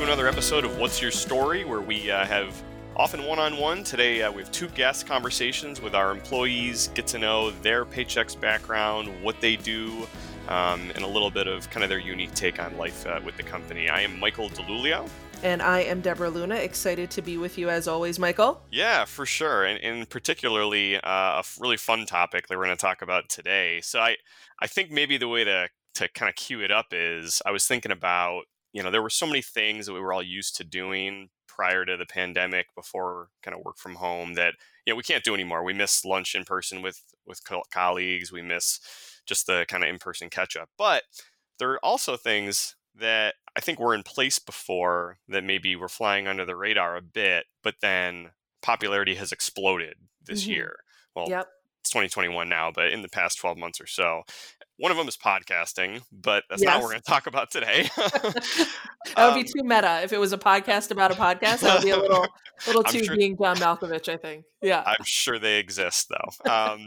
to another episode of What's Your Story, where we have often one-on-one. Today we have two guest conversations with our employees, get to know their Paychex background, what they do, and a little bit of kind of their unique take on life with the company. I am Michael DeLulio. And I am Deborah Luna. Excited to be with you as always, Michael. Yeah, for sure. And particularly a really fun topic that we're going to talk about today. So I think maybe the way to kind of cue it up is I was thinking about, you know, there were so many things that we were all used to doing prior to the pandemic, before kind of work from home, that, you know, we can't do anymore. We miss lunch in person with colleagues. We miss just the kind of in-person catch up. But there are also things that I think were in place before that maybe were flying under the radar a bit, but then popularity has exploded this year. Well, It's 2021 now, but in the past 12 months or so. One of them is podcasting, but that's not what we're going to talk about today. That would be too meta. If it was a podcast about a podcast, that would be a little too being John Malkovich, I think. Yeah, I'm sure they exist, though.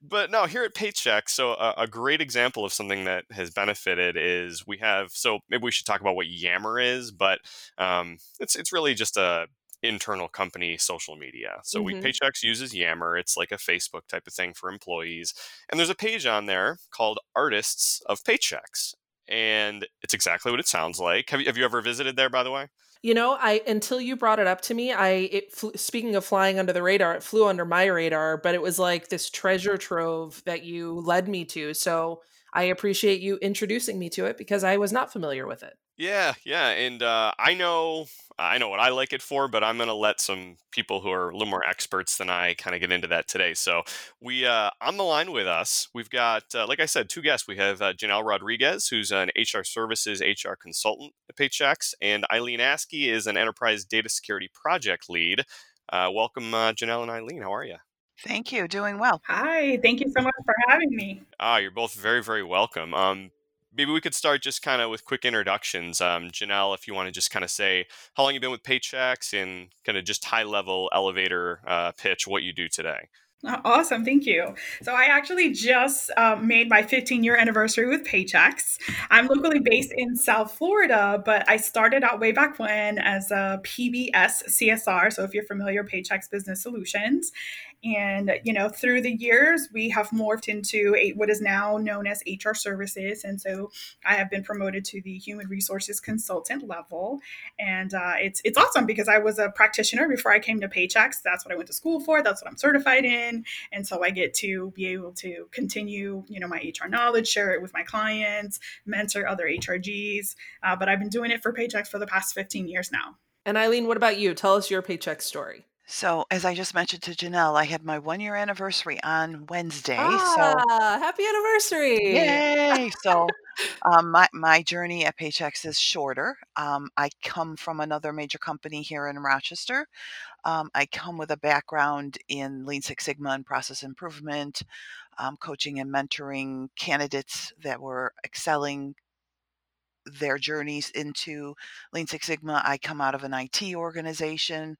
But no, here at Paychex, so a great example of something that has benefited is we have, so maybe we should talk about what Yammer is, but it's really just a internal company social media. So Paychex uses Yammer. It's like a Facebook type of thing for employees. And there's a page on there called Artists of Paychex. And it's exactly what it sounds like. Have you ever visited there, by the way? You know, until you brought it up to me, speaking of flying under the radar, it flew under my radar, but it was like this treasure trove that you led me to. So I appreciate you introducing me to it because I was not familiar with it. Yeah. And I know what I like it for, but I'm going to let some people who are a little more experts than I kind of get into that today. So we on the line with us, we've got, like I said, two guests. We have Janelle Rodriguez, who's an HR services, HR consultant at Paychex, and Eileen Askey is an enterprise data security project lead. Welcome, Janelle and Eileen. How are you? Thank you. Doing well. Hi. Thank you so much for having me. You're both very, very welcome. Maybe we could start just kind of with quick introductions. Janelle, if you want to just kind of say how long you've been with Paychex and kind of just high level elevator pitch what you do today. Awesome. Thank you. So I actually just made my 15-year anniversary with Paychex. I'm locally based in South Florida, but I started out way back when as a PBS CSR. So if you're familiar, Paychex Business Solutions. And, you know, through the years, we have morphed into what is now known as HR services. And so I have been promoted to the human resources consultant level. And it's awesome because I was a practitioner before I came to Paychex. That's what I went to school for. That's what I'm certified in. And so I get to be able to continue, you know, my HR knowledge, share it with my clients, mentor other HRGs. But I've been doing it for Paychex for the past 15 years now. And Eileen, what about you? Tell us your Paychex story. So as I just mentioned to Janelle, I had my 1-year anniversary on Wednesday. So happy anniversary. Yay. So my journey at Paychex is shorter. I come from another major company here in Rochester. I come with a background in Lean Six Sigma and process improvement, coaching and mentoring candidates that were excelling their journeys into Lean Six Sigma. I come out of an IT organization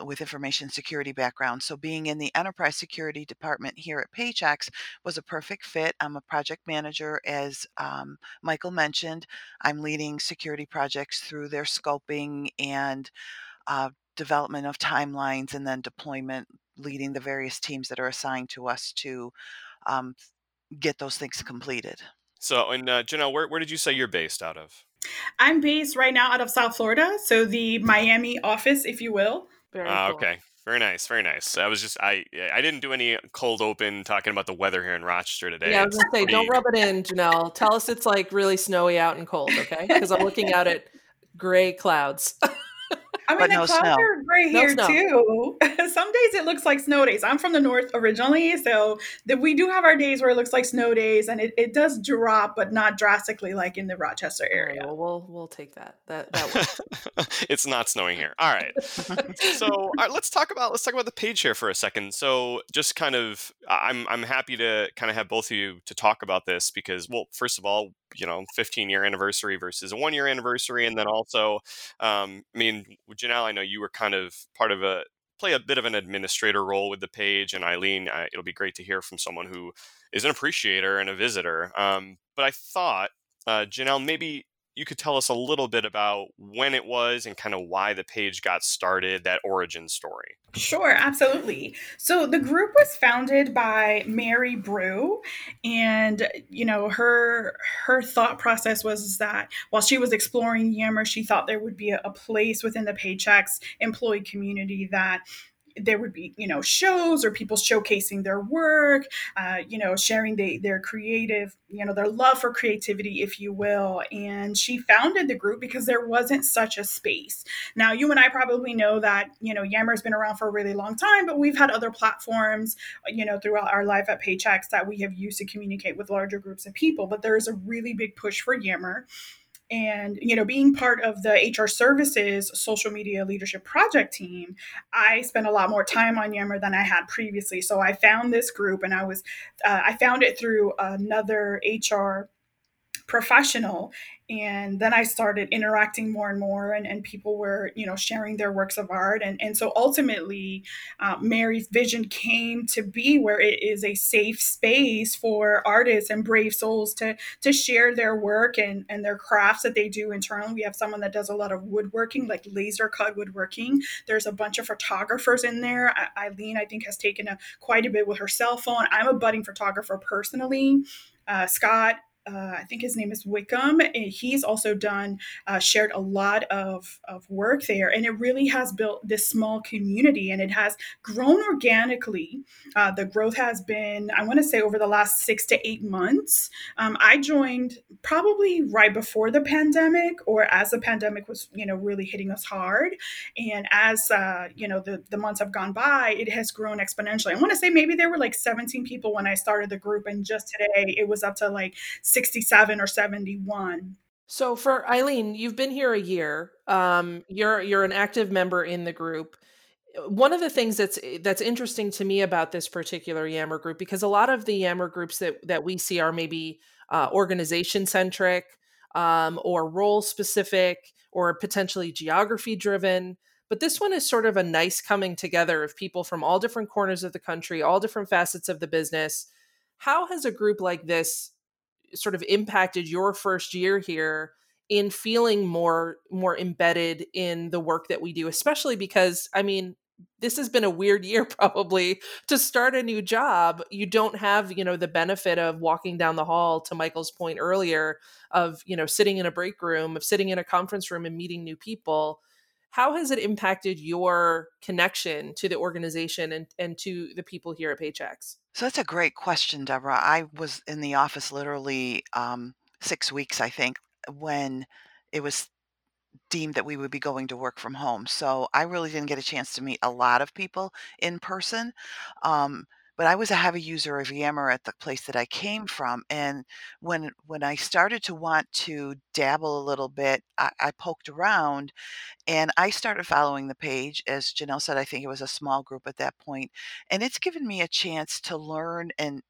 with information security background. So being in the enterprise security department here at Paychex was a perfect fit. I'm a project manager, as Michael mentioned. I'm leading security projects through their scoping and development of timelines and then deployment, leading the various teams that are assigned to us to get those things completed. So, and Janelle, where did you say you're based out of? I'm based right now out of South Florida, so the Miami office, if you will. Very cool. Okay. Very nice. Very nice. I was just, I didn't do any cold open talking about the weather here in Rochester today. Yeah, I was going to say, don't rub it in, Janelle. Tell us it's like really snowy out and cold, okay? Because I'm looking out at gray clouds. I mean, the clouds are gray here too. Some days it looks like snow days. I'm from the north originally, so we do have our days where it looks like snow days, and it does drop, but not drastically like in the Rochester area. Oh, we'll take that. That works. It's not snowing here. All right. So let's talk about the page here for a second. So just kind of, I'm happy to kind of have both of you to talk about this because, well, first of all, you know, 15-year anniversary versus a 1-year anniversary. And then also, I mean, Janelle, I know you were kind of part of play a bit of an administrator role with the page. And Eileen, it'll be great to hear from someone who is an appreciator and a visitor. But I thought, Janelle, maybe you could tell us a little bit about when it was and kind of why the page got started, that origin story. Sure, absolutely. So the group was founded by Mary Brew, and you know, her thought process was that while she was exploring Yammer, she thought there would be a place within the Paychex employee community that there would be, you know, shows or people showcasing their work, you know, sharing their creative, you know, their love for creativity, if you will. And she founded the group because there wasn't such a space. Now, you and I probably know that, you know, Yammer has been around for a really long time, but we've had other platforms, you know, throughout our life at Paychex that we have used to communicate with larger groups of people. But there is a really big push for Yammer. And, you know, being part of the HR services social media leadership project team, I spent a lot more time on Yammer than I had previously. So I found this group, and I found it through another HR professional. And then I started interacting more and more, and people were, you know, sharing their works of art. And so ultimately, Mary's vision came to be where it is a safe space for artists and brave souls to share their work and their crafts that they do internally. We have someone that does a lot of woodworking, like laser cut woodworking. There's a bunch of photographers in there. Eileen, I think, has taken quite a bit with her cell phone. I'm a budding photographer personally. Scott, I think his name is Wickham, and he's also done, shared a lot of work there. And it really has built this small community, and it has grown organically. The growth has been, I want to say, over the last 6 to 8 months. I joined probably right before the pandemic, or as the pandemic was, you know, really hitting us hard. And as, you know, the months have gone by, it has grown exponentially. I want to say maybe there were like 17 people when I started the group. And just today, it was up to like 67 or 71. So for Eileen, you've been here a year. You're an active member in the group. One of the things that's interesting to me about this particular Yammer group, because a lot of the Yammer groups that we see are maybe organization centric, or role specific, or potentially geography driven. But this one is sort of a nice coming together of people from all different corners of the country, all different facets of the business. How has a group like this sort of impacted your first year here in feeling more embedded in the work that we do, especially because, I mean, this has been a weird year probably to start a new job. You don't have, you know, the benefit of walking down the hall, to Michael's point earlier, of, you know, sitting in a break room, of sitting in a conference room and meeting new people. How has it impacted your connection to the organization and to the people here at Paychex? So that's a great question, Deborah. I was in the office literally 6 weeks, I think, when it was deemed that we would be going to work from home. So I really didn't get a chance to meet a lot of people in person. But I was a heavy user of Yammer at the place that I came from. And when I started to want to dabble a little bit, I poked around and I started following the page. As Janelle said, I think it was a small group at that point. And it's given me a chance to learn and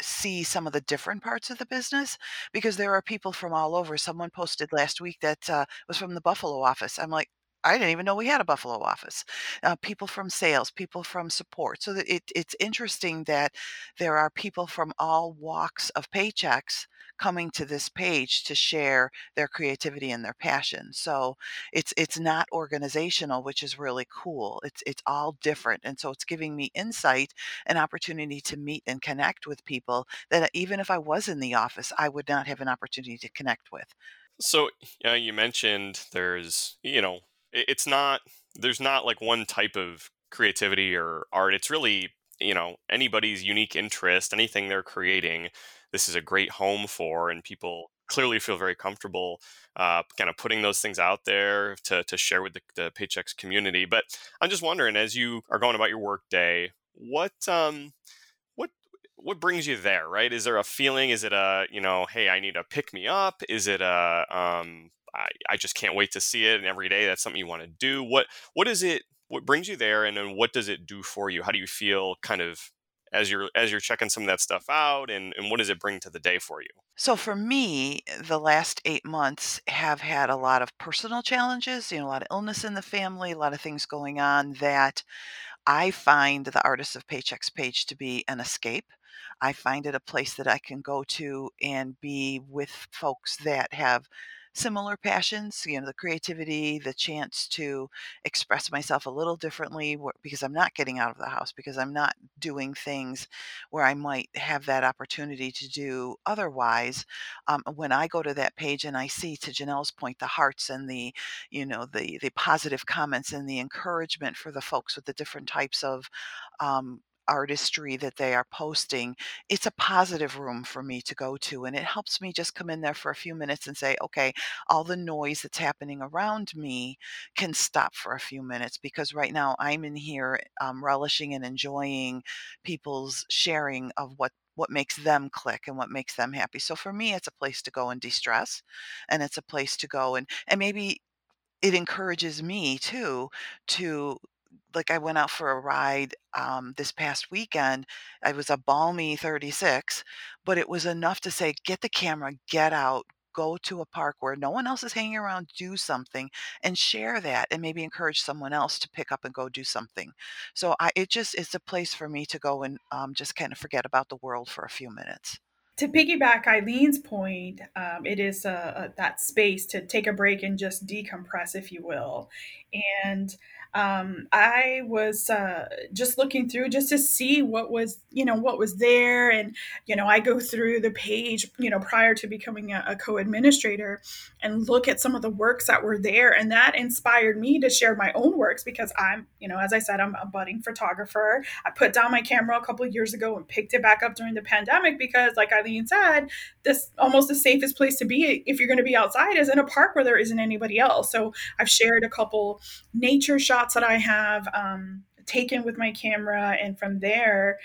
see some of the different parts of the business, because there are people from all over. Someone posted last week that was from the Buffalo office. I'm like, I didn't even know we had a Buffalo office. People from sales, people from support. So it's interesting that there are people from all walks of Paychex coming to this page to share their creativity and their passion. So it's not organizational, which is really cool. It's all different. And so it's giving me insight and opportunity to meet and connect with people that even if I was in the office, I would not have an opportunity to connect with. So you mentioned there's, you know, there's not like one type of creativity or art. It's really, you know, anybody's unique interest, anything they're creating, this is a great home for, and people clearly feel very comfortable kind of putting those things out there to share with the Paychex community. But I'm just wondering, as you are going about your work day, what brings you there, right? Is there a feeling? Is it a, you know, hey, I need a pick me up? Is it a, I just can't wait to see it, and every day that's something you want to do? What is it? What brings you there, and then what does it do for you? How do you feel kind of as you're checking some of that stuff out, and what does it bring to the day for you? So for me, the last 8 months have had a lot of personal challenges, you know, a lot of illness in the family, a lot of things going on, that I find the Artists of Paychex page to be an escape. I find it a place that I can go to and be with folks that have similar passions, the creativity, the chance to express myself a little differently because I'm not getting out of the house, because I'm not doing things where I might have that opportunity to do otherwise. When I go to that page and I see, to Janelle's point, the hearts and the positive comments and the encouragement for the folks with the different types of artistry that they are posting, it's a positive room for me to go to, and it helps me just come in there for a few minutes and say, okay, all the noise that's happening around me can stop for a few minutes, because right now I'm in here relishing and enjoying people's sharing of what makes them click and what makes them happy. So for me, it's a place to go and de-stress, and it's a place to go and maybe it encourages me too to, like, I went out for a ride this past weekend. It was a balmy 36, but it was enough to say, get the camera, get out, go to a park where no one else is hanging around, do something, and share that, and maybe encourage someone else to pick up and go do something. So it's a place for me to go and just kind of forget about the world for a few minutes. To piggyback Eileen's point, it is that space to take a break and just decompress, if you will. And I was just looking through just to see what was there. And, I go through the page, prior to becoming a co-administrator, and look at some of the works that were there. And that inspired me to share my own works, because I'm, as I said, I'm a budding photographer. I put down my camera a couple of years ago and picked it back up during the pandemic, because, like Eileen said, this almost the safest place to be if you're going to be outside is in a park where there isn't anybody else. So I've shared a couple nature shots that I have taken with my camera. And from there,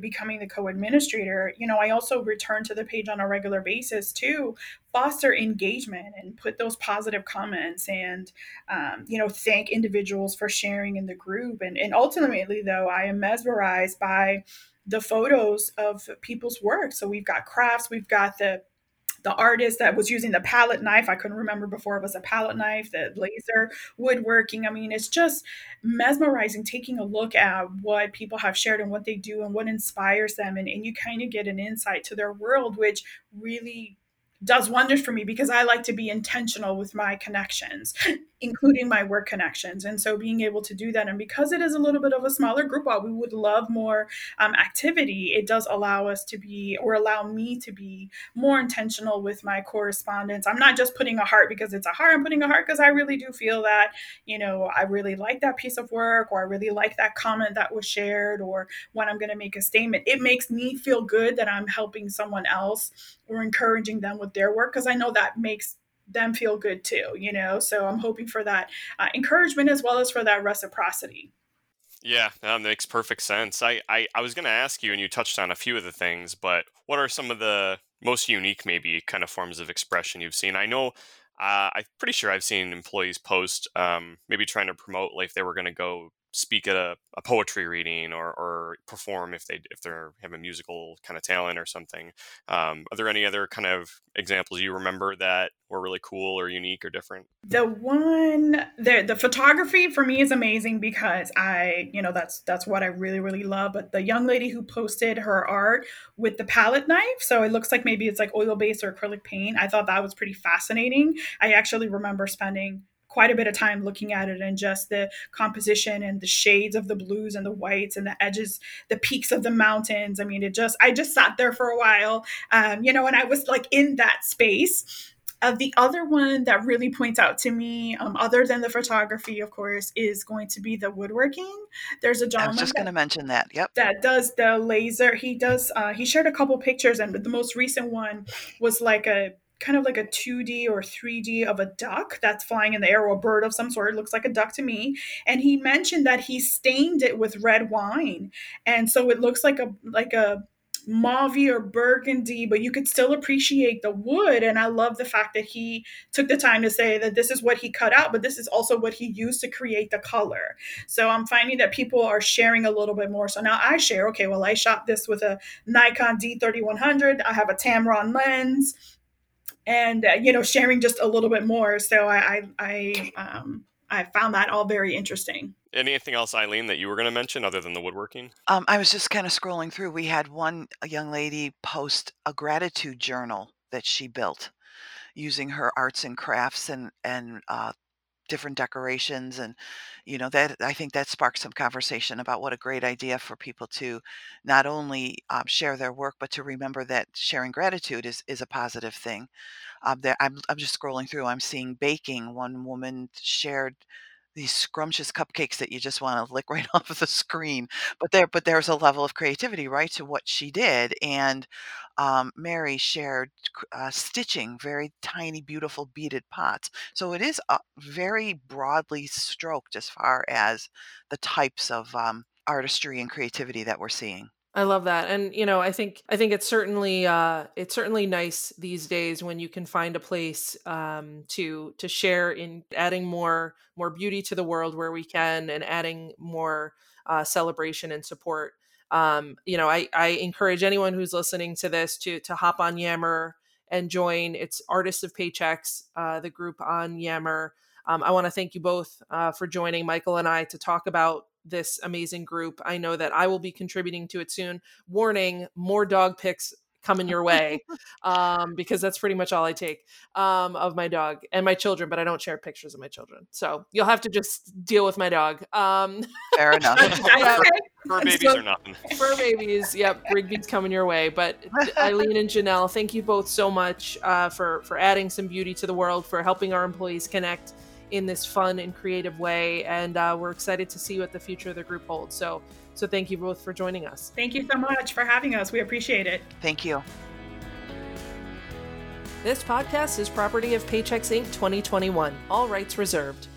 becoming the co-administrator, I also return to the page on a regular basis to foster engagement and put those positive comments and, thank individuals for sharing in the group. And ultimately, though, I am mesmerized by the photos of people's work. So we've got crafts, we've got the artist that was using the palette knife. I couldn't remember before it was a palette knife, the laser woodworking. I mean, it's just mesmerizing, taking a look at what people have shared and what they do and what inspires them. And you kind of get an insight to their world, which really does wonders for me, because I like to be intentional with my connections, including my work connections. And so being able to do that, and because it is a little bit of a smaller group, while we would love more activity, it does allow me to be more intentional with my correspondence. I'm not just putting a heart because it's a heart. I'm putting a heart because I really do feel that, I really like that piece of work, or I really like that comment that was shared, or when I'm going to make a statement, it makes me feel good that I'm helping someone else or encouraging them with their work, because I know that makes them feel good too, so I'm hoping for that encouragement as well as for that reciprocity. Yeah, that makes perfect sense. I was going to ask you, and you touched on a few of the things, but what are some of the most unique, maybe, kind of forms of expression you've seen? I know, I'm pretty sure I've seen employees post maybe trying to promote, like, they were going to go speak at a poetry reading or perform if they have a musical kind of talent or something. Are there any other kind of examples you remember that were really cool or unique or different? The photography for me is amazing, because I, that's what I really, really love. But the young lady who posted her art with the palette knife, so it looks like maybe it's like oil-based or acrylic paint, I thought that was pretty fascinating. I actually remember spending quite a bit of time looking at it, and just the composition and the shades of the blues and the whites and the edges, the peaks of the mountains. I mean, I just sat there for a while, and I was like in that space. The other one that really points out to me, other than the photography, of course, is going to be the woodworking. There's a gentleman, I was just going to mention that. Yep. That does the laser. He shared a couple pictures, and the most recent one was like a kind of like a 2D or 3D of a duck that's flying in the air, or a bird of some sort. It looks like a duck to me. And he mentioned that he stained it with red wine. And so it looks like a mauve or burgundy, but you could still appreciate the wood. And I love the fact that he took the time to say that this is what he cut out, but this is also what he used to create the color. So I'm finding that people are sharing a little bit more. So now I share, okay, well, I shot this with a Nikon D3100. I have a Tamron lens. And, sharing just a little bit more. So I found that all very interesting. Anything else, Eileen, that you were going to mention other than the woodworking? I was just kind of scrolling through. We had a young lady post a gratitude journal that she built using her arts and crafts and different decorations. And, you know, that I think that sparked some conversation about what a great idea for people to not only share their work, but to remember that sharing gratitude is a positive thing. I'm just scrolling through. I'm seeing baking. One woman shared these scrumptious cupcakes that you just want to lick right off of the screen. But there's a level of creativity, right, to what she did. And Mary shared stitching, very tiny, beautiful beaded pots. So it is very broadly stroked as far as the types of artistry and creativity that we're seeing. I love that. And, you know, I think it's certainly nice these days when you can find a place to share in adding more beauty to the world where we can, and adding more celebration and support. You know, I encourage anyone who's listening to this to hop on Yammer and join. It's Artists of Paychex, the group on Yammer. I want to thank you both for joining, Michael and I, to talk about this amazing group. I know that I will be contributing to it soon. Warning, more dog pics coming your way, because that's pretty much all I take of my dog and my children, but I don't share pictures of my children. So you'll have to just deal with my dog. Fair enough. Fur babies or nothing. Fur babies. Yep. Rigby's coming your way. But Eileen and Janelle, thank you both so much for adding some beauty to the world, for helping our employees connect in this fun and creative way. And we're excited to see what the future of the group holds. So thank you both for joining us. Thank you so much for having us. We appreciate it. Thank you. This podcast is property of Paychex Inc. 2021. All rights reserved.